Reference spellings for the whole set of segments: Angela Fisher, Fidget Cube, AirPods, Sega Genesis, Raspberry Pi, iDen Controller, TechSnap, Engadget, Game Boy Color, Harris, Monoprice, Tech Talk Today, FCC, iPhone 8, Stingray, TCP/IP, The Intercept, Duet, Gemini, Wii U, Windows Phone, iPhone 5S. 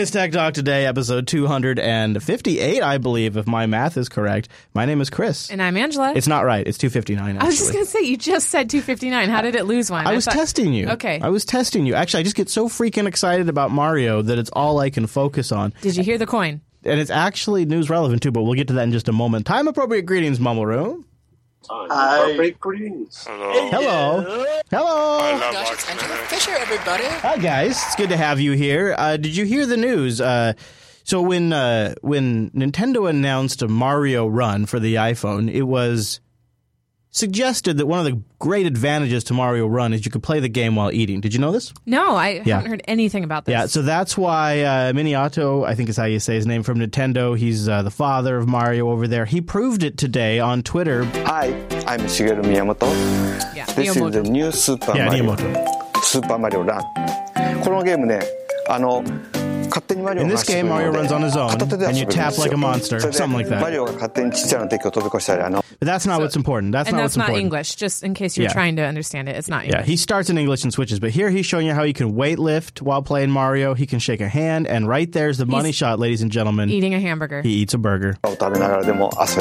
is Tech Talk Today, episode 258, I believe, if my math is correct. My name is Chris. And I'm Angela. It's not right. It's 259, actually. I was just going to say, you just said 259. How did it lose one? I was testing you. Okay. I was testing you. Actually, I just get so freaking excited about Mario that it's all I can focus on. Did you hear the coin? And it's actually news relevant, too, but we'll get to that in just a moment. Time-appropriate greetings, Mumble Room. Hi. Hello. Gosh, it's Angela Fisher, everybody. Hi, guys. It's good to have you here. Did you hear the news? So when Nintendo announced Mario Run for the iPhone, it was suggested that one of the great advantages to Mario Run is you could play the game while eating. Did you know this? No, I haven't heard anything about this. Yeah, so that's why Minato, I think is how you say his name, from Nintendo, he's the father of Mario over there. He proved it today on Twitter. Hi, I'm Shigeru Miyamoto. Yeah, this Miyamoto. Is the new Super Mario. Miyamoto. Super Mario Run. In this game, Mario runs on his own, and you tap like a monster, something like that. But that's not what's important. That's not English, just in case you're trying to understand it. It's not English. Yeah, he starts in English and switches, but here he's showing you how he can weightlift while playing Mario. He can shake a hand, and right there's the money shot, ladies and gentlemen. Eating a hamburger. He eats a burger. That's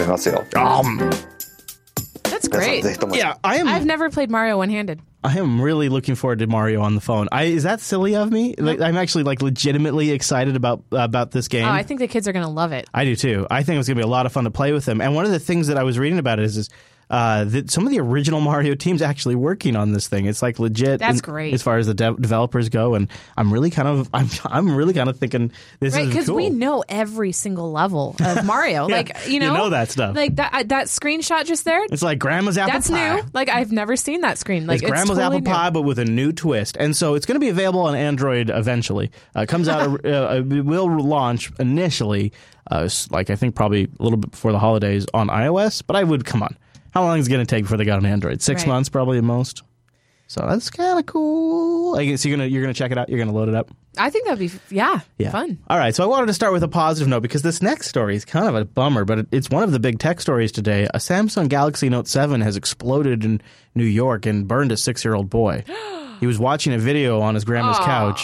great. Yeah, I've never played Mario one-handed. I am really looking forward to Mario on the phone. Is that silly of me? Like, I'm actually legitimately excited about this game. Oh, I think the kids are going to love it. I do too. I think it's going to be a lot of fun to play with them. And one of the things that I was reading about it is that some of the original Mario team's actually working on this thing. It's legit. That's great as far as the developers go. And I'm really kind of thinking this is cool. Right, because we know every single level of Mario. Yeah, you know that stuff. That screenshot just there. It's like Grandma's apple pie. That's new. I've never seen that screen. It's Grandma's totally apple pie, but with a new twist. And so it's going to be available on Android eventually. Comes out. It will launch initially. I think probably a little bit before the holidays on iOS. But come on. How long is it going to take before they got on Android? 6 months probably at most. So that's kind of cool. I guess you're gonna check it out. You're gonna load it up. I think that'd be fun. All right. So I wanted to start with a positive note because this next story is kind of a bummer, but it's one of the big tech stories today. A Samsung Galaxy Note 7 has exploded in New York and burned a 6-year-old boy. He was watching a video on his grandma's couch.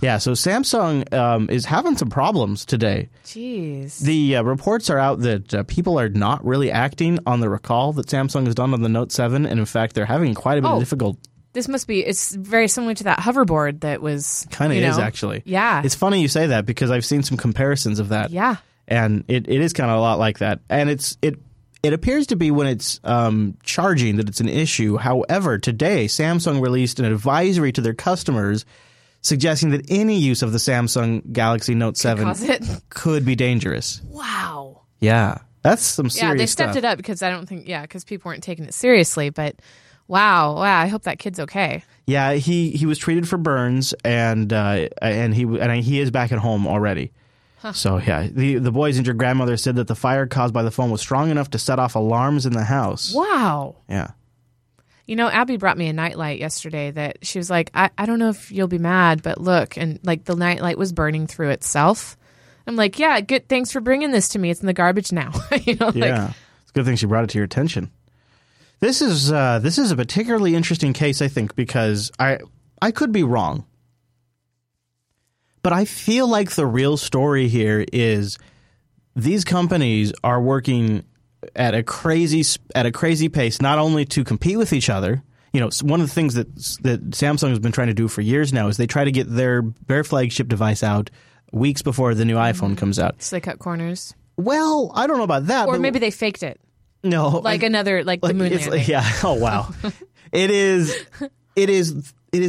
Yeah, so Samsung is having some problems today. Jeez. The reports are out that people are not really acting on the recall that Samsung has done on the Note 7, and in fact, they're having quite a bit of difficult. This must be, it's very similar to that hoverboard that was, kind of is, actually. Yeah. It's funny you say that because I've seen some comparisons of that. Yeah. And it is kind of a lot like that. And it appears to be when it's charging that it's an issue. However, today, Samsung released an advisory to their customers suggesting that any use of the Samsung Galaxy Note 7 could be dangerous. Wow. Yeah. That's some serious stuff. Yeah, they stepped it up because I don't think, because people weren't taking it seriously. But wow, I hope that kid's okay. Yeah, he was treated for burns and he is back at home already. Huh. So, yeah, the boy's injured grandmother said that the fire caused by the phone was strong enough to set off alarms in the house. Wow. Yeah. You know, Abby brought me a nightlight yesterday that she was like, I don't know if you'll be mad, but look. And the nightlight was burning through itself. I'm like, yeah, good. Thanks for bringing this to me. It's in the garbage now. It's a good thing she brought it to your attention. This is a particularly interesting case, I think, because I could be wrong. But I feel like the real story here is these companies are working at a crazy pace, not only to compete with each other. You know, one of the things that Samsung has been trying to do for years now is they try to get their flagship device out weeks before the new iPhone comes out. So they cut corners? Well, I don't know about that. Or maybe they faked it. No. The moon landing. Yeah. Oh, wow. It is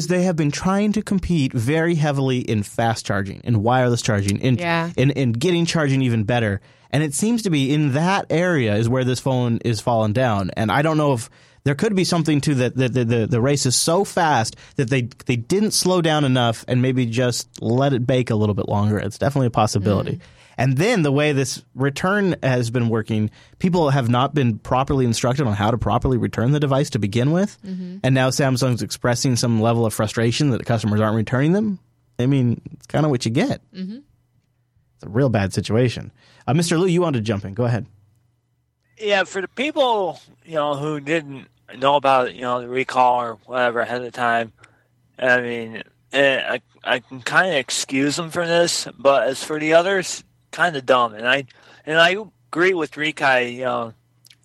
they have been trying to compete very heavily in fast charging, in wireless charging, in getting charging even better. And it seems to be in that area is where this phone is falling down. And I don't know if there could be something to that. The race is so fast that they didn't slow down enough and maybe just let it bake a little bit longer. It's definitely a possibility. Mm. And then the way this return has been working, people have not been properly instructed on how to properly return the device to begin with. Mm-hmm. And now Samsung's expressing some level of frustration that the customers aren't returning them. I mean, it's kind of what you get. Mm-hmm. It's a real bad situation. Mr. Liu, you wanted to jump in. Go ahead. Yeah, for the people, who didn't know about, the recall or whatever ahead of time, I mean, I can kind of excuse them for this, but as for the others, kind of dumb. And I agree with Rikai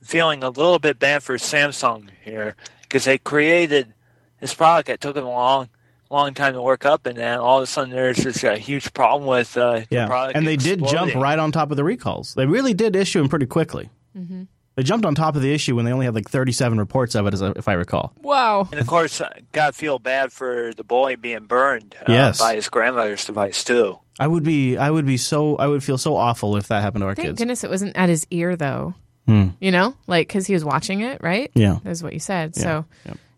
feeling a little bit bad for Samsung here because they created this product that took them a long time to work up, and then all of a sudden there's just a huge problem with the product. And they did jump right on top of the recalls. They really did issue them pretty quickly. Mm-hmm. They jumped on top of the issue when they only had like 37 reports of it, if I recall. Wow. And of course, God feel bad for the boy being burned by his grandmother's device too. I would feel so awful if that happened to our kids. Thank goodness it wasn't at his ear though. Hmm. You know, like because he was watching it, right? Yeah, that's what you said. Yeah. So,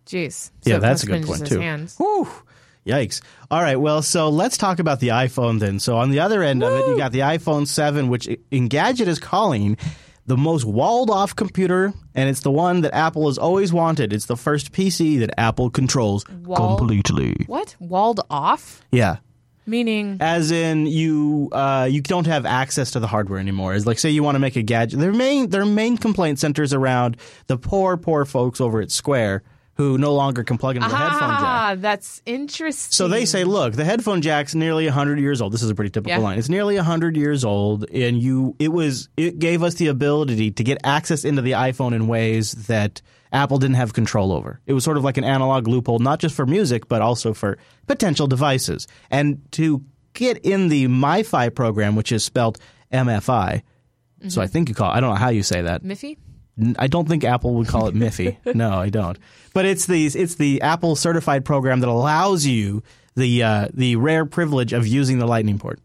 geez. Yeah, so that's a good point too. Hands. Whew. Yikes. All right, well, so let's talk about the iPhone then. So on the other end of it, you got the iPhone 7, which Engadget is calling the most walled-off computer, and it's the one that Apple has always wanted. It's the first PC that Apple controls completely. What? Walled off? Yeah. Meaning? As in, you don't have access to the hardware anymore. It's like, say you want to make a gadget. Their main complaint centers around the poor folks over at Square, who no longer can plug into the headphone jack. Ah, that's interesting. So they say, look, the headphone jack's nearly 100 years old. This is a pretty typical line. It's nearly 100 years old, and it gave us the ability to get access into the iPhone in ways that Apple didn't have control over. It was sort of like an analog loophole, not just for music, but also for potential devices. And to get in the MFi program, which is spelled MFi, mm-hmm. So I think you call it, I don't know how you say that. MFi? I don't think Apple would call it MFi. No, I don't. But it's the Apple certified program that allows you the rare privilege of using the Lightning port.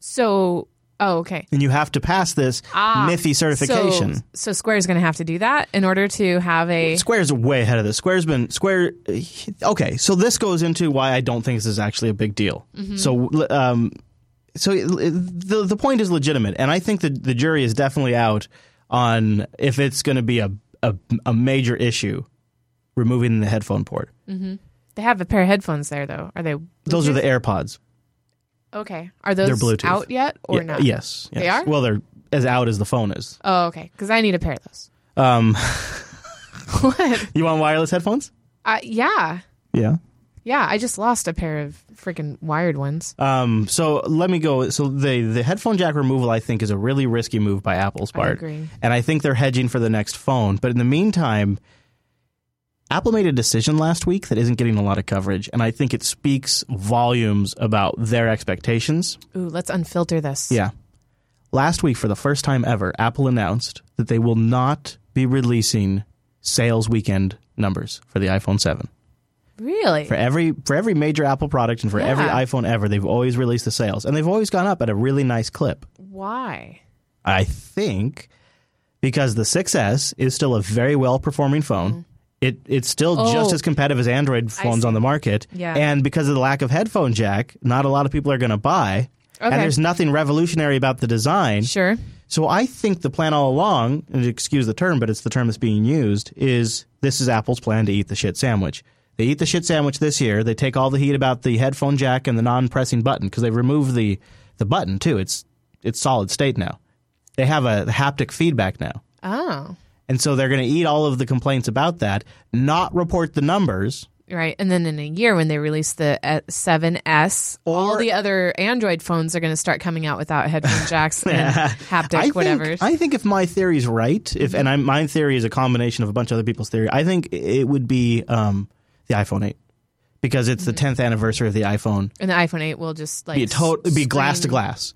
So, okay. And you have to pass this MFi certification. So Square's going to have to do that in order to have a... Square's way ahead of this. Okay, so this goes into why I don't think this is actually a big deal. Mm-hmm. So the point is legitimate, and I think that the jury is definitely out on if it's going to be a major issue, removing the headphone port. Mm-hmm. They have a pair of headphones there, though. Are they Bluetooth? Those are the AirPods. Okay. Are those out yet or not? Yes. They are? Well, they're as out as the phone is. Oh, okay. Because I need a pair of those. What? You want wireless headphones? Yeah. Yeah. Yeah, I just lost a pair of freaking wired ones. So let me go. So the headphone jack removal, I think, is a really risky move by Apple's part. I agree. And I think they're hedging for the next phone. But in the meantime, Apple made a decision last week that isn't getting a lot of coverage. And I think it speaks volumes about their expectations. Ooh, let's unfilter this. Yeah. Last week, for the first time ever, Apple announced that they will not be releasing sales weekend numbers for the iPhone 7. Really? For every major Apple product and for every iPhone ever, they've always released the sales. And they've always gone up at a really nice clip. Why? I think because the 6S is still a very well-performing phone. Mm-hmm. It's still just as competitive as Android phones on the market. Yeah. And because of the lack of headphone jack, not a lot of people are going to buy. Okay. And there's nothing revolutionary about the design. Sure. So I think the plan all along, and excuse the term, but it's the term that's being used, is this is Apple's plan to eat the shit sandwich. They eat the shit sandwich this year. They take all the heat about the headphone jack and the non-pressing button because they removed the button, too. It's solid state now. They have a haptic feedback now. Oh. And so they're going to eat all of the complaints about that, not report the numbers. Right. And then in a year when they release the 7S, all the other Android phones are going to start coming out without headphone jacks and haptic whatever. I think if my theory's right, my theory is a combination of a bunch of other people's theory, I think it would be... the iPhone 8, because it's the 10th anniversary of the iPhone. And the iPhone 8 will just like... It'll be glass to glass.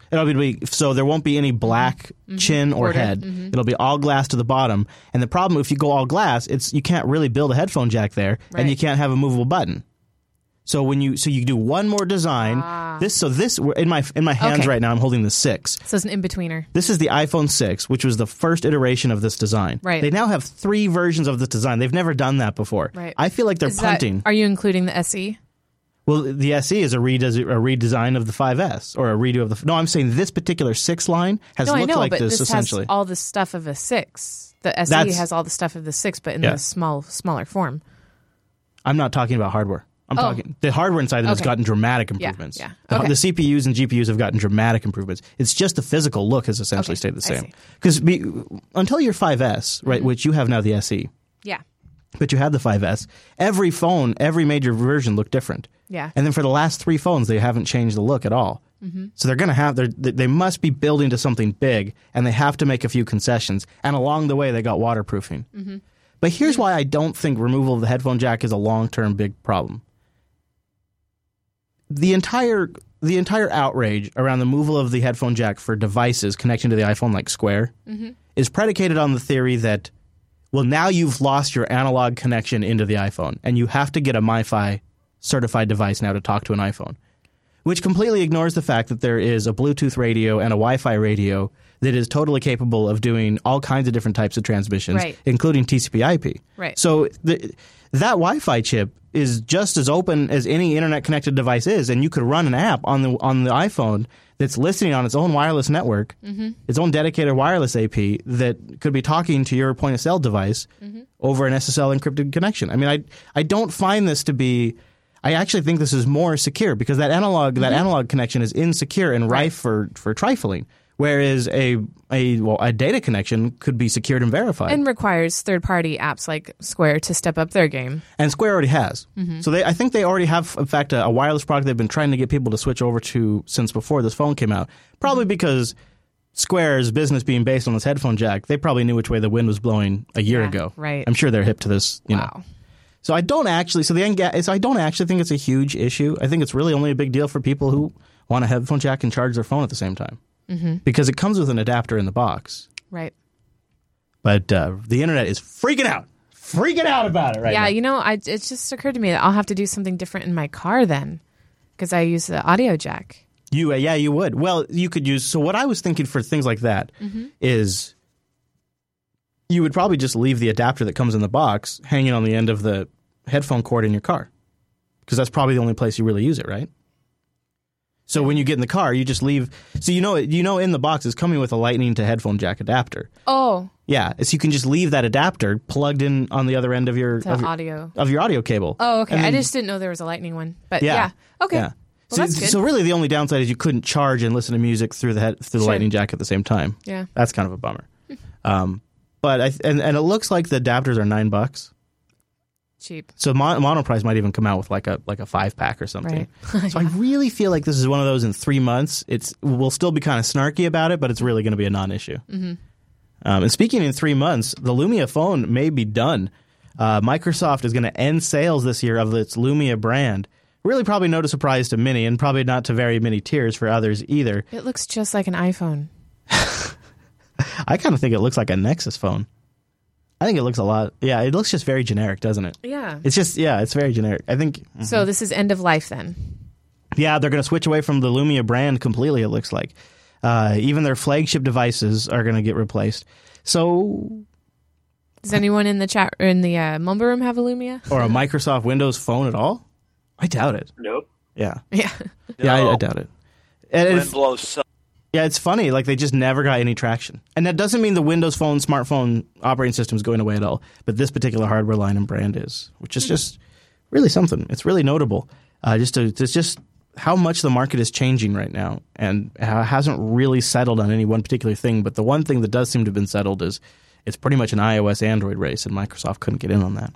So there won't be any black chin or head. Mm-hmm. It'll be all glass to the bottom. And the problem, if you go all glass, you can't really build a headphone jack there, and you can't have a movable button. So you do one more design. This in my hands right now, I'm holding the 6. So it's an in-betweener. This is the iPhone 6, which was the first iteration of this design. Right. They now have 3 versions of this design. They've never done that before. Right. I feel like they're punting. Are you including the SE? Well, the SE is a redesign of the 5S or a redo of the... No, I'm saying this particular 6 line has this essentially. Has all the stuff of a 6. The SE has all the stuff of the 6, but in the smaller form. I'm not talking about hardware. I'm talking the hardware inside of it has gotten dramatic improvements. Yeah, yeah. Okay. The CPUs and GPUs have gotten dramatic improvements. It's just the physical look has essentially stayed the same. Because until your 5S, right, which you have now the SE. Yeah. but you had the 5S, every phone, every major version looked different. Yeah. And then for the last three phones, they haven't changed the look at all. Mm-hmm. So they're going to have, they must be building to something big, and they have to make a few concessions. And along the way, they got waterproofing. Mm-hmm. But here's why I don't think removal of the headphone jack is a long-term big problem. The entire outrage around the removal of the headphone jack for devices connecting to the iPhone like Square mm-hmm. is predicated on the theory that, well, now you've lost your analog connection into the iPhone, and you have to get a MFi certified device now to talk to an iPhone, which completely ignores the fact that there is a Bluetooth radio and a Wi-Fi radio that is totally capable of doing all kinds of different types of transmissions, right. including TCP/IP. Right. So that Wi-Fi chip is just as open as any internet-connected device is, and you could run an app on the iPhone that's listening on its own wireless network, mm-hmm. its own dedicated wireless AP that could be talking to your point-of-sale device mm-hmm. over an SSL encrypted connection. I mean, I don't find this to be... I actually think this is more secure because that analog connection is insecure and rife for trifling, whereas a data connection could be secured and verified. And requires third-party apps like Square to step up their game. And Square already has. Mm-hmm. So I think they already have, in fact, a wireless product they've been trying to get people to switch over to since before this phone came out, probably mm-hmm. because Square's business being based on this headphone jack, they probably knew which way the wind was blowing a year ago. Right. I'm sure they're hip to this, you know. So I don't actually think it's a huge issue. I think it's really only a big deal for people who want a headphone jack and charge their phone at the same time, mm-hmm. because it comes with an adapter in the box. Right. But the internet is freaking out about it right now. Yeah, it just occurred to me that I'll have to do something different in my car then, because I use the audio jack. You would. Well, you could use. So what I was thinking for things like that mm-hmm. is, you would probably just leave the adapter that comes in the box hanging on the end of the headphone cord in your car, because that's probably the only place you really use it, right? So when you get in the car, you just leave. So in the box is coming with a lightning to headphone jack adapter. Oh. Yeah, so you can just leave that adapter plugged in on the other end of your audio cable. Oh, okay. I just didn't know there was a lightning one. But yeah. Okay. Yeah. Well, that's good. So really the only downside is you couldn't charge and listen to music through the lightning jack at the same time. Yeah. That's kind of a bummer. But and it looks like the adapters are $9. Cheap. So Monoprice might even come out with like a 5-pack or something. Right. So I really feel like this is one of those in 3 months. We'll still be kind of snarky about it, but it's really going to be a non-issue. Mm-hmm. And speaking in 3 months, the Lumia phone may be done. Microsoft is going to end sales this year of its Lumia brand. Really, probably no surprise to many, and probably not to very many tears for others either. It looks just like an iPhone. I kind of think it looks like a Nexus phone. I think it looks a lot. Yeah, it looks just very generic, doesn't it? Yeah. It's just, it's very generic. I think. Mm-hmm. So this is end of life then? Yeah, they're going to switch away from the Lumia brand completely, it looks like. Even their flagship devices are going to get replaced. So... Does anyone in the chat or in the Mumble Room have a Lumia? Or a Microsoft Windows phone at all? I doubt it. Nope. Yeah. Yeah. No. Yeah, I doubt it. Windows sucks. Yeah, it's funny. Like, they just never got any traction. And that doesn't mean the Windows Phone, smartphone operating system is going away at all. But this particular hardware line and brand is, which is just really something. It's really notable. It's just how much the market is changing right now, and how it hasn't really settled on any one particular thing. But the one thing that does seem to have been settled is it's pretty much an iOS-Android race, and Microsoft couldn't get in on that.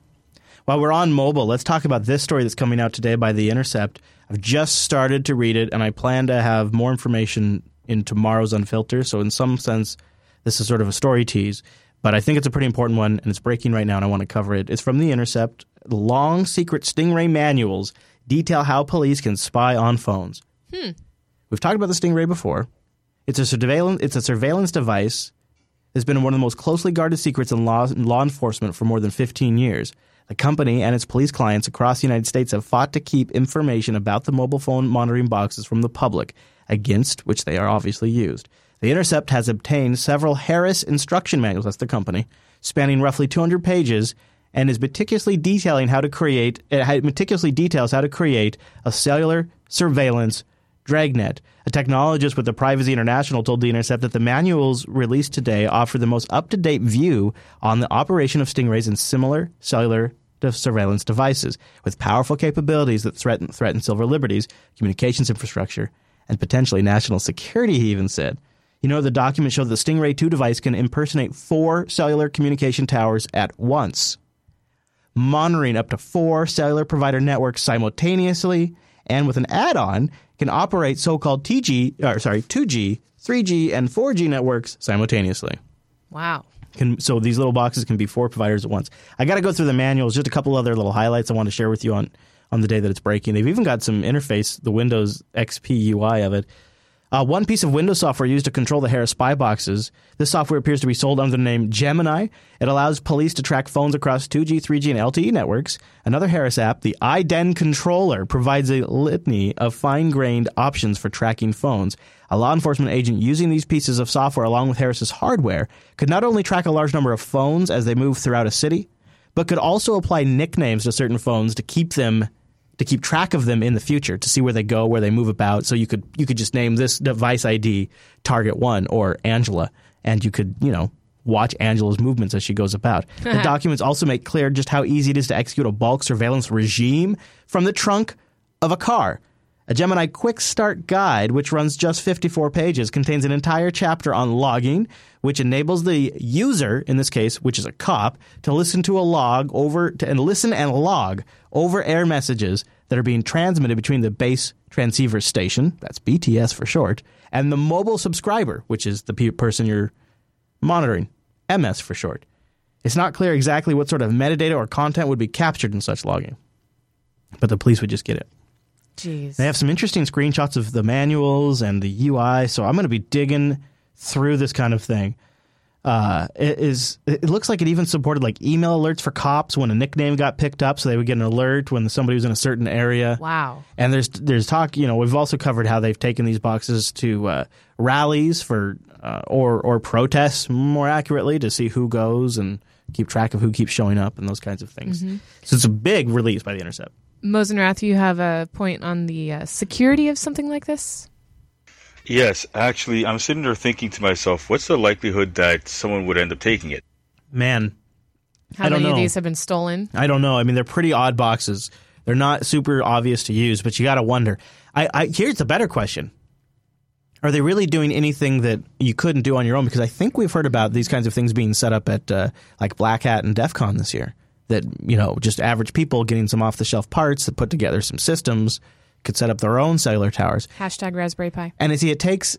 While we're on mobile, let's talk about this story that's coming out today by The Intercept. I've just started to read it, and I plan to have more information in tomorrow's Unfiltered. So in some sense, this is sort of a story tease. But I think it's a pretty important one, and it's breaking right now, and I want to cover it. It's from The Intercept. Long secret Stingray manuals detail how police can spy on phones. We've talked about the Stingray before. It's a surveillance device. It's been one of the most closely guarded secrets in law enforcement for more than 15 years. The company and its police clients across the United States have fought to keep information about the mobile phone monitoring boxes from the public, against which they are obviously used. The Intercept has obtained several Harris instruction manuals, that's the company, spanning roughly 200 pages, and is meticulously details how to create a cellular surveillance dragnet. A technologist with the Privacy International told The Intercept that the manuals released today offer the most up-to-date view on the operation of Stingrays and similar cellular surveillance devices, with powerful capabilities that threaten civil liberties, communications infrastructure, and potentially national security, he even said. The document showed the Stingray 2 device can impersonate 4 cellular communication towers at once. monitoring up to 4 cellular provider networks simultaneously, and with an add-on, can operate so-called 2G, 3G, and 4G networks simultaneously. Wow. So these little boxes can be 4 providers at once. I got to go through the manuals. Just a couple other little highlights I want to share with you on the day that it's breaking. They've even got some interface, the Windows XP UI of it. One piece of Windows software used to control the Harris spy boxes. This software appears to be sold under the name Gemini. It allows police to track phones across 2G, 3G, and LTE networks. Another Harris app, the iDen Controller, provides a litany of fine-grained options for tracking phones. A law enforcement agent using these pieces of software along with Harris's hardware could not only track a large number of phones as they move throughout a city, but could also apply nicknames to certain phones to keep track of them in the future, to see where they go, where they move about. So you could just name this device ID Target 1 or Angela, and you could, watch Angela's movements as she goes about. The documents also make clear just how easy it is to execute a bulk surveillance regime from the trunk of a car. A Gemini Quick Start Guide, which runs just 54 pages, contains an entire chapter on logging, which enables the user, in this case, which is a cop, to listen and log over air messages that are being transmitted between the base transceiver station, that's BTS for short, and the mobile subscriber, which is the person you're monitoring, MS for short. It's not clear exactly what sort of metadata or content would be captured in such logging, but the police would just get it. Jeez. They have some interesting screenshots of the manuals and the UI, so I'm going to be digging through this kind of thing. It looks like it even supported like email alerts for cops when a nickname got picked up, so they would get an alert when somebody was in a certain area. Wow. And there's talk, we've also covered how they've taken these boxes to rallies for or protests, more accurately, to see who goes and keep track of who keeps showing up and those kinds of things. Mm-hmm. So it's a big release by The Intercept. Mosenrath, you have a point on the security of something like this? Yes, actually, I'm sitting there thinking to myself, what's the likelihood that someone would end up taking it? Man, I don't know. How many of these have been stolen? I don't know. I mean, they're pretty odd boxes. They're not super obvious to use, but you got to wonder. Here's the better question. Are they really doing anything that you couldn't do on your own? Because I think we've heard about these kinds of things being set up at like Black Hat and DEF CON this year. That, just average people getting some off-the-shelf parts that put together some systems could set up their own cellular towers. # Raspberry Pi. And you see, it takes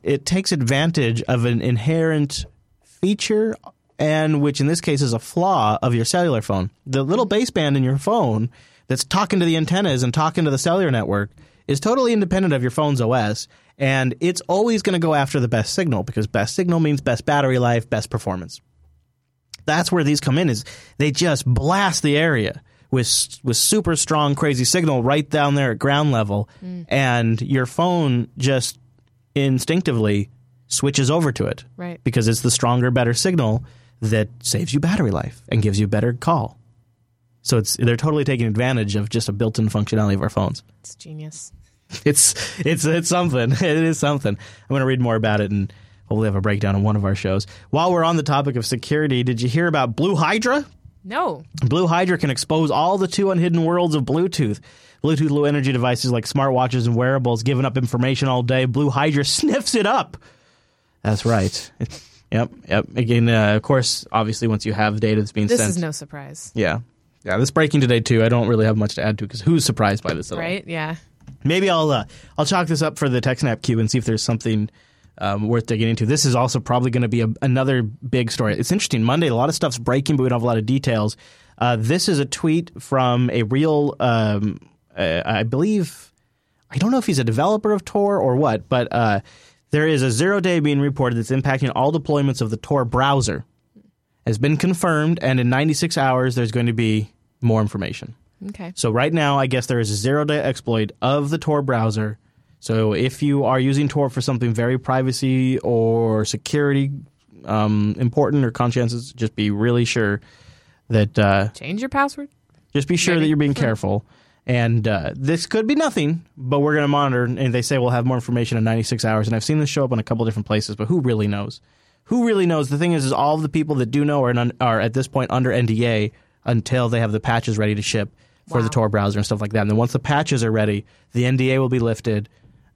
advantage of an inherent feature, and which in this case is a flaw of your cellular phone. The little baseband in your phone that's talking to the antennas and talking to the cellular network is totally independent of your phone's OS, and it's always going to go after the best signal, because best signal means best battery life, best performance. That's where these come in, is they just blast the area with super strong, crazy signal right down there at ground level, and your phone just instinctively switches over to it. Right. Because it's the stronger, better signal that saves you battery life and gives you a better call. So they're totally taking advantage of just a built-in functionality of our phones. It's genius. It's something. It is something. I'm going to read more about it and hopefully have a breakdown on one of our shows. While we're on the topic of security, did you hear about Blue Hydra? No. Blue Hydra can expose all the 2 unhidden worlds of Bluetooth. Bluetooth Low Energy devices like smartwatches and wearables giving up information all day. Blue Hydra sniffs it up. That's right. Yep. Again, of course, obviously, once you have data that's being sent. This is no surprise. Yeah, this breaking today, too. I don't really have much to add to, because who's surprised by this at all? Right, yeah. Maybe I'll chalk this up for the TechSnap Cube and see if there's something worth digging into. This is also probably going to be another big story. It's interesting. Monday, a lot of stuff's breaking, but we don't have a lot of details. This is a tweet from a real, I believe, I don't know if he's a developer of Tor or what, but there is a 0-day being reported that's impacting all deployments of the Tor browser. Has been confirmed, and in 96 hours, there's going to be more information. Okay. So right now, I guess there is a 0-day exploit of the Tor browser. So if you are using Tor for something very privacy or security important or conscientious, just be really sure that change your password. Just be sure that you're being careful. And this could be nothing, but we're going to monitor. And they say we'll have more information in 96 hours. And I've seen this show up in a couple different places, but who really knows? Who really knows? The thing is all of the people that do know are at this point under NDA until they have the patches ready to ship for the Tor browser and stuff like that. And then once the patches are ready, the NDA will be lifted,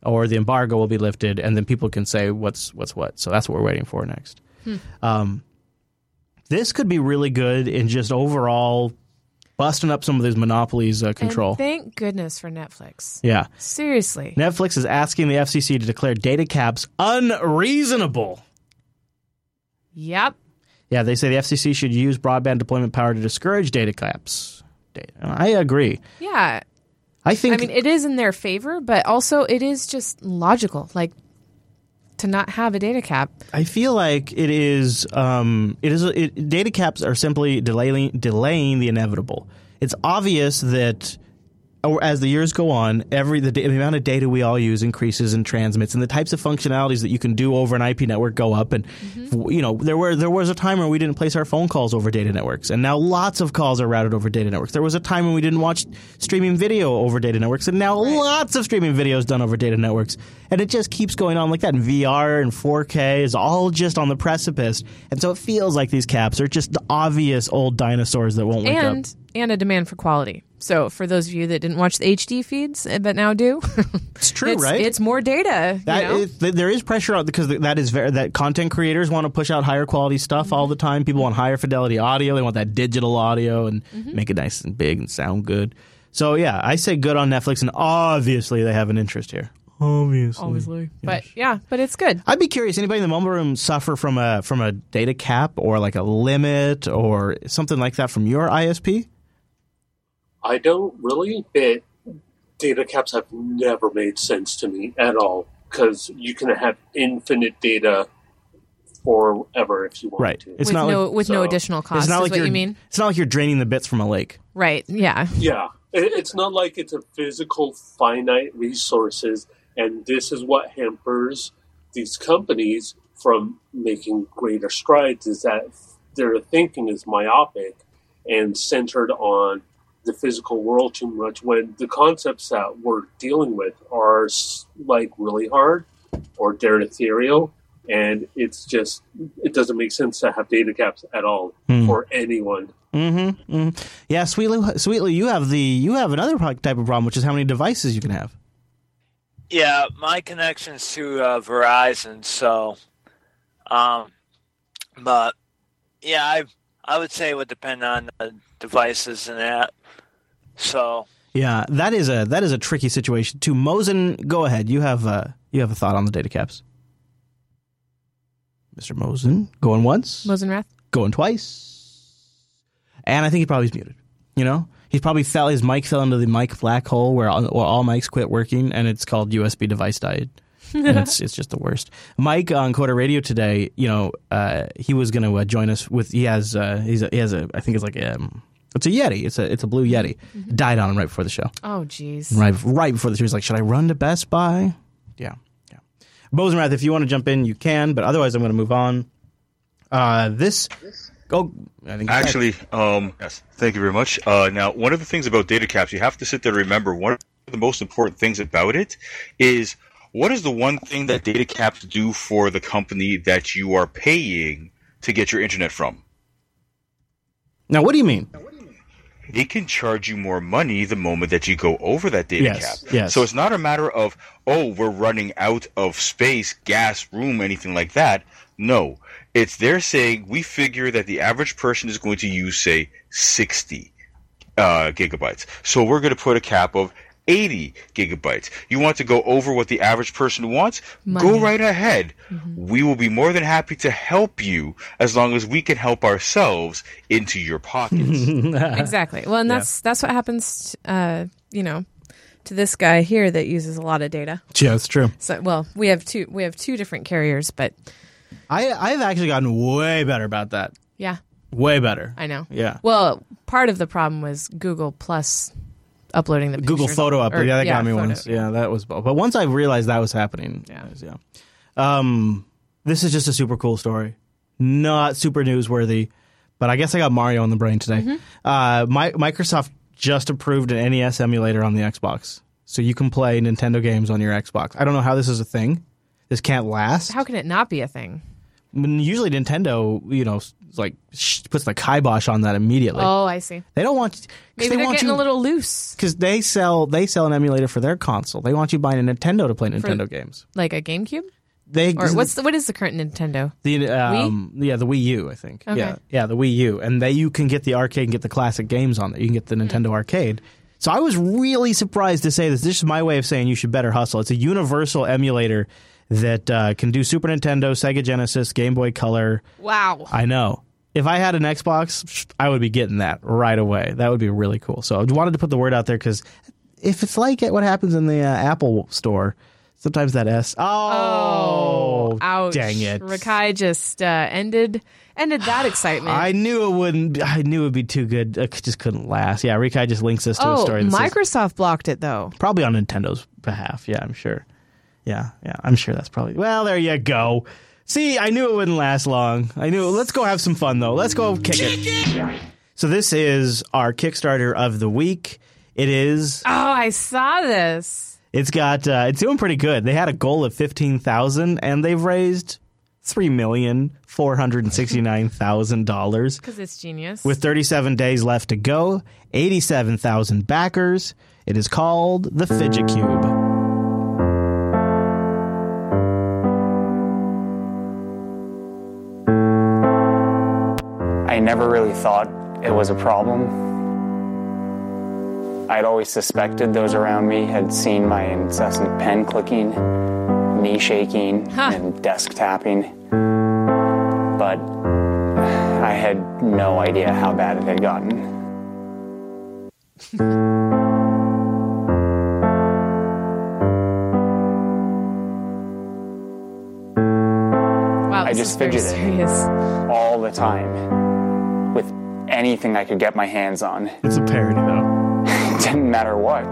or the embargo will be lifted, and then people can say what's what. So that's what we're waiting for next. This could be really good in just overall busting up some of these monopolies control. And thank goodness for Netflix. Yeah. Seriously. Netflix is asking the FCC to declare data caps unreasonable. Yep. Yeah, they say the FCC should use broadband deployment power to discourage data caps. I agree. Yeah. I mean, it is in their favor, but also it is just logical, like, to not have a data cap. I feel like data caps are simply delaying the inevitable. It's obvious that as the years go on, the amount of data we all use increases and transmits, and the types of functionalities that you can do over an IP network go up. And you know, there was a time where we didn't place our phone calls over data networks, and now lots of calls are routed over data networks. There was a time when we didn't watch streaming video over data networks, and now lots of streaming video is done over data networks. And it just keeps going on like that. And VR and 4K is all just on the precipice, and so it feels like these caps are just the obvious old dinosaurs that won't wake up. And a demand for quality. So for those of you that didn't watch the HD feeds but now do, it's true, right? It's more data. There is pressure out because that content creators want to push out higher quality stuff all the time. People want higher fidelity audio. They want that digital audio and make it nice and big and sound good. So yeah, I say good on Netflix, and obviously they have an interest here. Obviously. Yes. But it's good. I'd be curious, anybody in the mumble room suffer from a data cap or like a limit or something like that from your ISP? I don't really, but data caps have never made sense to me at all, because you can have infinite data forever if you want to. It's no additional cost, is what you mean? It's not like you're draining the bits from a lake. Right, yeah. Yeah, it's not like it's a physical finite resources, and this is what hampers these companies from making greater strides, is that their thinking is myopic and centered on the physical world too much, when the concepts that we're dealing with are like really hard or they're ethereal, and it's just, it doesn't make sense to have data caps at all for anyone. Mm-hmm. Mm-hmm. Yeah, Sweetly, you have another type of problem, which is how many devices you can have. Yeah, my connection's to Verizon, so, but yeah, I would say it would depend on the devices and that. So yeah, that is a tricky situation too. Mosen, go ahead. You have a thought on the data caps, Mr. Mosen. Going once, Mosenrath. Going twice, and I think he probably's muted. You know, his mic fell into the mic black hole where all mics quit working, and it's called USB device diet. And it's just the worst. Mike on Quarter Radio today, you know, he was going to join us with. He has a. I think it's like a. It's a Yeti. It's a blue Yeti. Mm-hmm. Died on him right before the show. Oh, jeez. Right before the show, he's like, "Should I run to Best Buy?" Yeah. Bosenrath, if you want to jump in, you can. But otherwise, I'm going to move on. Yes. Thank you very much. Now, one of the things about data caps, you have to sit there and remember. One of the most important things about it is, what is the one thing that data caps do for the company that you are paying to get your internet from? Now, what do you mean? They can charge you more money the moment that you go over that data cap. Yes. So it's not a matter of, we're running out of space, gas, room, anything like that. No. It's they're saying, we figure that the average person is going to use, say, 60 gigabytes. So we're going to put a cap of 80 gigabytes. You want to go over what the average person wants? Money. Go right ahead. Mm-hmm. We will be more than happy to help you as long as we can help ourselves into your pockets. Exactly. Well, and that's what happens, to this guy here that uses a lot of data. Yeah, that's true. So, well, we have two different carriers, but I've actually gotten way better about that. Yeah. Way better. I know. Yeah. Well, part of the problem was Google Plus uploading the pictures. Google Photo upload. Yeah, that got me once. Yeah, that was. But once I realized that was happening, this is just a super cool story. Not super newsworthy, but I guess I got Mario on the brain today. Mm-hmm. Microsoft just approved an NES emulator on the Xbox, so you can play Nintendo games on your Xbox. I don't know how this is a thing. This can't last. How can it not be a thing? Usually Nintendo, puts the kibosh on that immediately. Oh, I see. They don't want. Maybe they're getting a little loose because they sell an emulator for their console. They want you buying a Nintendo to play Nintendo games, like a GameCube. What is the current Nintendo? Wii? Yeah, the Wii U, I think. Okay. Yeah, the Wii U. And you can get the arcade and get the classic games on there. You can get the Nintendo Arcade. So I was really surprised to say this. This is my way of saying you should better hustle. It's a universal emulator that can do Super Nintendo, Sega Genesis, Game Boy Color. Wow. I know. If I had an Xbox, I would be getting that right away. That would be really cool. So I wanted to put the word out there because if it's like what happens in the Apple store, sometimes that S. Oh, ouch. Dang it. Rakai just ended that excitement. I knew it wouldn't. I knew it would be too good. It just couldn't last. Yeah, Rakai just links us to a story. Microsoft blocked it, though. Probably on Nintendo's behalf. Yeah, I'm sure. Yeah, I'm sure that's probably. Well, there you go. See, I knew it wouldn't last long. I knew. Let's go have some fun, though. Let's go kick it. So this is our Kickstarter of the week. It is. Oh, I saw this. It's doing pretty good. They had a goal of 15,000, and they've raised $3,469,000. Because it's genius. With 37 days left to go, 87,000 backers. It is called the Fidget Cube. I never really thought it was a problem. I'd always suspected those around me had seen my incessant pen clicking, knee shaking, and desk tapping. But I had no idea how bad it had gotten. Wow, I just fidgeted all the time. Anything I could get my hands on. It's a parody, though. It didn't matter what.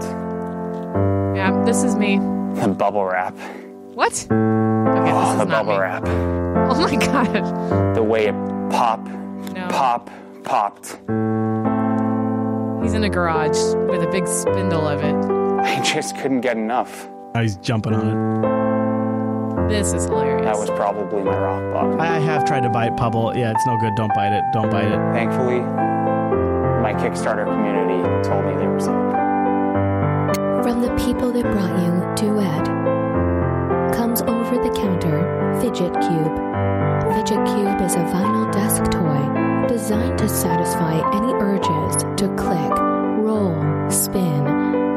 Yeah, this is me. The bubble wrap. What? Okay, oh, the bubble wrap. Oh my god. The way it popped. He's in a garage with a big spindle of it. I just couldn't get enough. Now he's jumping on it. This is hilarious. That was probably my rock bottom. I have tried to bite Pubble. Yeah, it's no good. Don't bite it. Thankfully, my Kickstarter community told me they were something. From the people that brought you Duet comes over the counter Fidget Cube. Fidget Cube is a vinyl desk toy designed to satisfy any urges to click, roll, spin,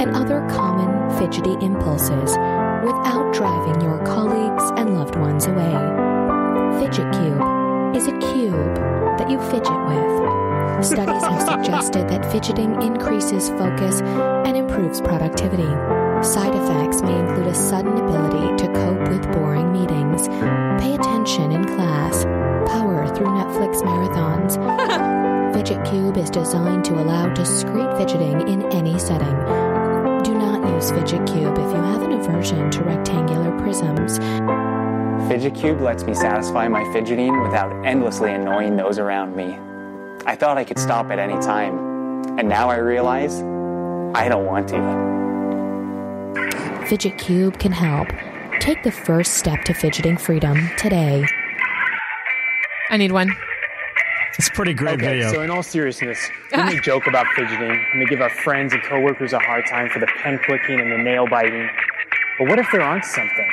and other common fidgety impulses, without driving your colleagues and loved ones away. Fidget Cube is a cube that you fidget with. Studies have suggested that fidgeting increases focus and improves productivity. Side effects may include a sudden ability to cope with boring meetings, pay attention in class, power through Netflix marathons. Fidget Cube is designed to allow discrete fidgeting in any setting. Do not use Fidget Cube if you have an aversion to rectangular prisms. Fidget Cube lets me satisfy my fidgeting without endlessly annoying those around me. I thought I could stop at any time, and now I realize I don't want to. Fidget Cube can help. Take the first step to fidgeting freedom today. I need one. It's a pretty great video. So in all seriousness, when we joke about fidgeting, and we give our friends and coworkers a hard time for the pen clicking and the nail biting, but what if there aren't something?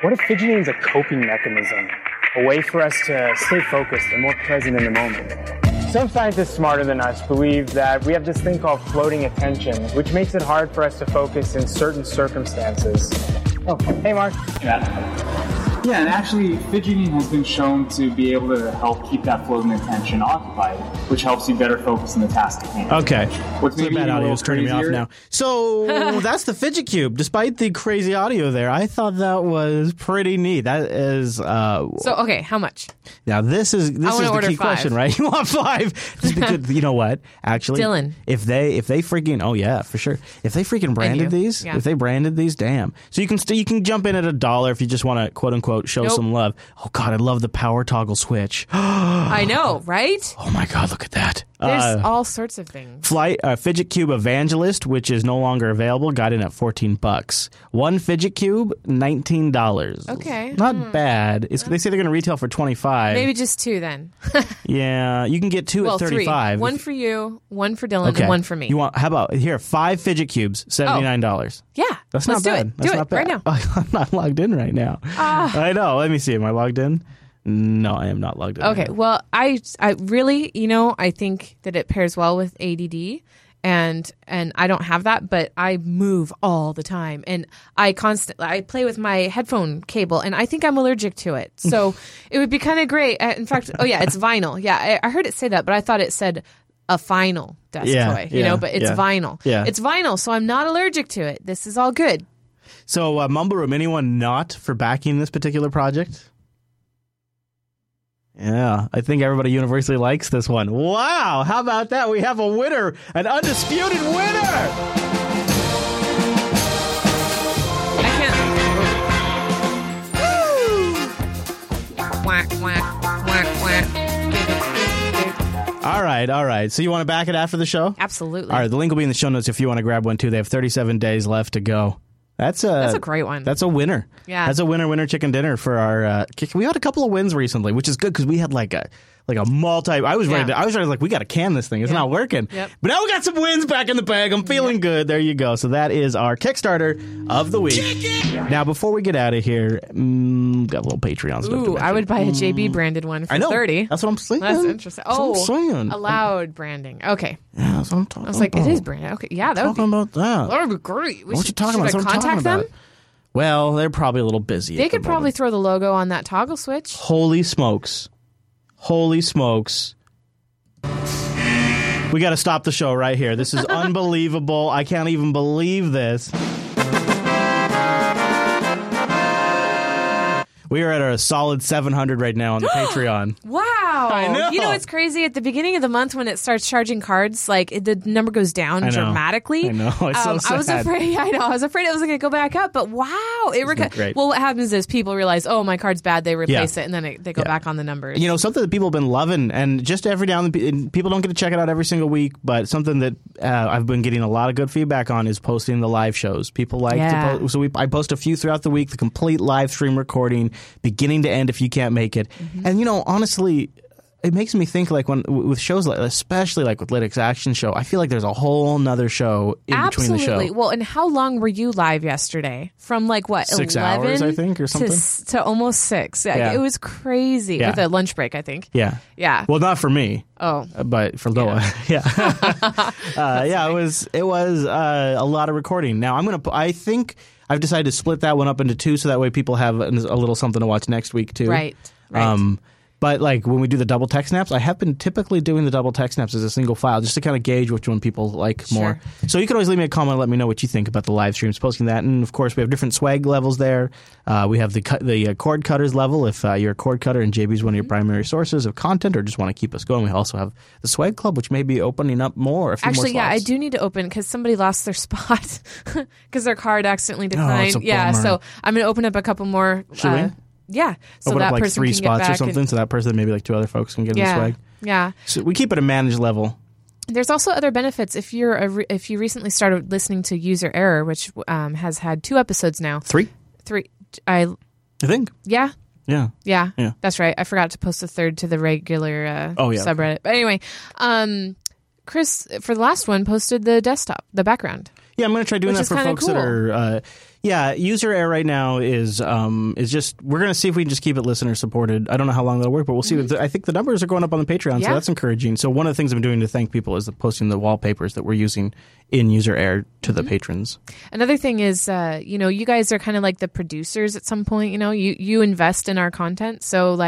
What if fidgeting is a coping mechanism, a way for us to stay focused and more present in the moment? Some scientists smarter than us believe that we have this thing called floating attention, which makes it hard for us to focus in certain circumstances. Oh, hey, Mark. Yeah, and actually, fidgeting has been shown to be able to help keep that floating attention occupied, which helps you better focus on the task at hand. Okay. What's the bad audio is turning me off now. So that's the Fidget Cube. Despite the crazy audio there, I thought that was pretty neat. That is. So okay, how much? Now this is the key question, right? You want five? You know what? Actually, Dylan, if they freaking if they branded these, damn. So you can jump in at $1 if you just want to quote unquote. Show some love. Oh, God, I love the power toggle switch. I know, right? Oh, my God, look at that. There's all sorts of things. Fidget Cube Evangelist, which is no longer available, got in at $14. One Fidget Cube, $19. Okay. Not bad. They say they're going to retail for $25. Maybe just two then. Yeah, you can get two at $35. Three. One for you, one for Dylan, and one for me. How about, here, five Fidget Cubes, $79. Yeah. Let's do it. That's not bad. Right now. I'm not logged in right now. I know. Let me see. Am I logged in? No, I am not logged in. Okay. Right now. Well, I really, I think that it pairs well with ADD. And I don't have that, but I move all the time, and I play with my headphone cable, and I think I'm allergic to it. So it would be kind of great. In fact, it's vinyl. Yeah, I heard it say that, but I thought it said a final desk toy, but it's vinyl. Yeah. It's vinyl, so I'm not allergic to it. This is all good. So Mumble Room, anyone not for backing this particular project? Yeah, I think everybody universally likes this one. Wow, how about that? We have a winner, an undisputed winner! Quack, quack, quack, quack. All right. So you want to back it after the show? Absolutely. All right, the link will be in the show notes if you want to grab one, too. They have 37 days left to go. That's a great one. That's a winner. Yeah. That's a winner chicken dinner for our we had a couple of wins recently, which is good because we had like a multi. I was ready to, we got to can this thing. It's not working. Yep. But now we got some wins back in the bag. I'm feeling good. There you go. So that is our Kickstarter of the week. Chicken! Now before we get out of here, got a little Patreon stuff. Ooh, I would buy a JB branded one for $30. That's what I'm saying. That's interesting. Allowed branding. Okay. Yeah, that's what I'm talking about. I was like, it is branded. Okay. Yeah, that would be great. We should contact them. Well, they're probably a little busy. They could probably throw the logo on that toggle switch. Holy smokes. We got to stop the show right here. This is unbelievable. I can't even believe this. We are at a solid 700 right now on the Patreon. Wow. I know. It's crazy. At the beginning of the month when it starts charging cards, the number goes down dramatically. I know. It's so sad. I was afraid it was going to go back up, but wow. Well, what happens is people realize, oh, my card's bad. They replace it, and then they go back on the numbers. Something that people have been loving, and just every now and then, people don't get to check it out every single week, but something that I've been getting a lot of good feedback on is posting the live shows. People like to post. So I post a few throughout the week, the complete live stream recording, beginning to end if you can't make it. Mm-hmm. And, honestly, it makes me think with shows especially with Lytics Action Show, I feel like there's a whole nother show in between the show. Absolutely. Well, and how long were you live yesterday? From 6 hours, I think, or something? To almost 6. Yeah. It was crazy. Yeah. With a lunch break, I think. Yeah. Yeah. Well, not for me. Oh. But for Loa. Yeah. Funny. It was a lot of recording. Now, I think I've decided to split that one up into two so that way people have a little something to watch next week, too. Right. But when we do the double tech snaps, I have been typically doing the double tech snaps as a single file just to kind of gauge which one people like more. Sure. So you can always leave me a comment and let me know what you think about the live streams, posting that. And, of course, we have different swag levels there. We have the cord cutters level if you're a cord cutter and JB's one of your primary sources of content or just want to keep us going. We also have the swag club, which may be opening up more. I do need to open because somebody lost their spot because their card accidentally declined. So I'm going to open up a couple more. Should we? Yeah. So open that up person 3 can spots get back or something, so that person, maybe 2 other folks can get in the swag. Yeah. So we keep it a managed level. There's also other benefits. If you're if you recently started listening to User Error, which has had 2 episodes now. 3? I think. Yeah. Yeah. That's right. I forgot to post the 3rd to the regular subreddit. But anyway, Chris, for the last one, posted the desktop, the background. Yeah, I'm going to try doing that for folks that are... User Error right now is just, we're going to see if we can just keep it listener supported. I don't know how long that'll work, but we'll see. Mm-hmm. I think the numbers are going up on the Patreon, so that's encouraging. So one of the things I'm doing to thank people is posting the wallpapers that we're using in User Error to the patrons. Another thing is, you guys are kind of like the producers at some point, you invest in our content. So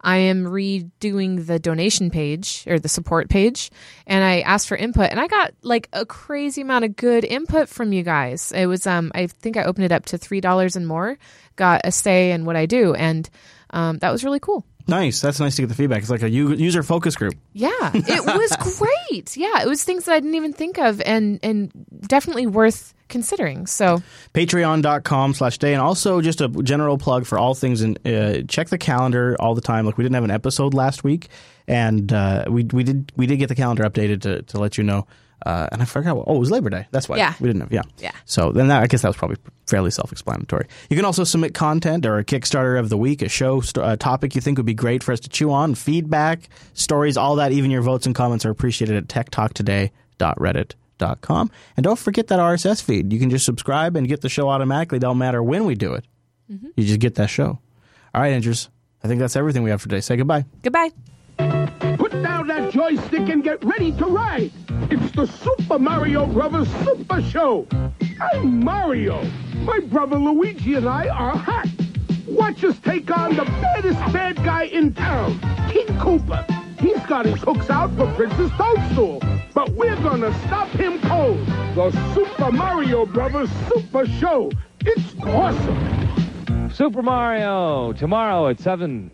I am redoing the donation page or the support page, and I asked for input, and I got a crazy amount of good input from you guys. It was, I think I opened it up to $3 and more, got a say in what I do, and that was really cool. Nice. That's nice to get the feedback. It's like a user focus group. Yeah. It was great. Yeah. It was things that I didn't even think of and definitely worth considering. So patreon.com/day, and also just a general plug for all things, and check the calendar all the time. We didn't have an episode last week, and we did get the calendar updated to let you know. And I forgot it was Labor Day. That's why we didn't have. Yeah. So then I guess that was probably fairly self-explanatory. You can also submit content or a Kickstarter of the week, a show, a topic you think would be great for us to chew on, feedback, stories, all that. Even your votes and comments are appreciated at techtalktoday.reddit.com. techtalk.com. And don't forget that RSS feed. You can just subscribe and get the show automatically. Don't matter when we do it. Mm-hmm. You just get that show. All right, Andrews. I think that's everything we have for today. Say goodbye. Goodbye. Put down that joystick and get ready to ride. It's the Super Mario Brothers Super Show. I'm Mario. My brother Luigi and I are hot. Watch us take on the baddest bad guy in town, King Koopa. He's got his hooks out for Princess Toadstool, but we're gonna stop him cold. The Super Mario Brothers Super Show. It's awesome. Super Mario, tomorrow at 7...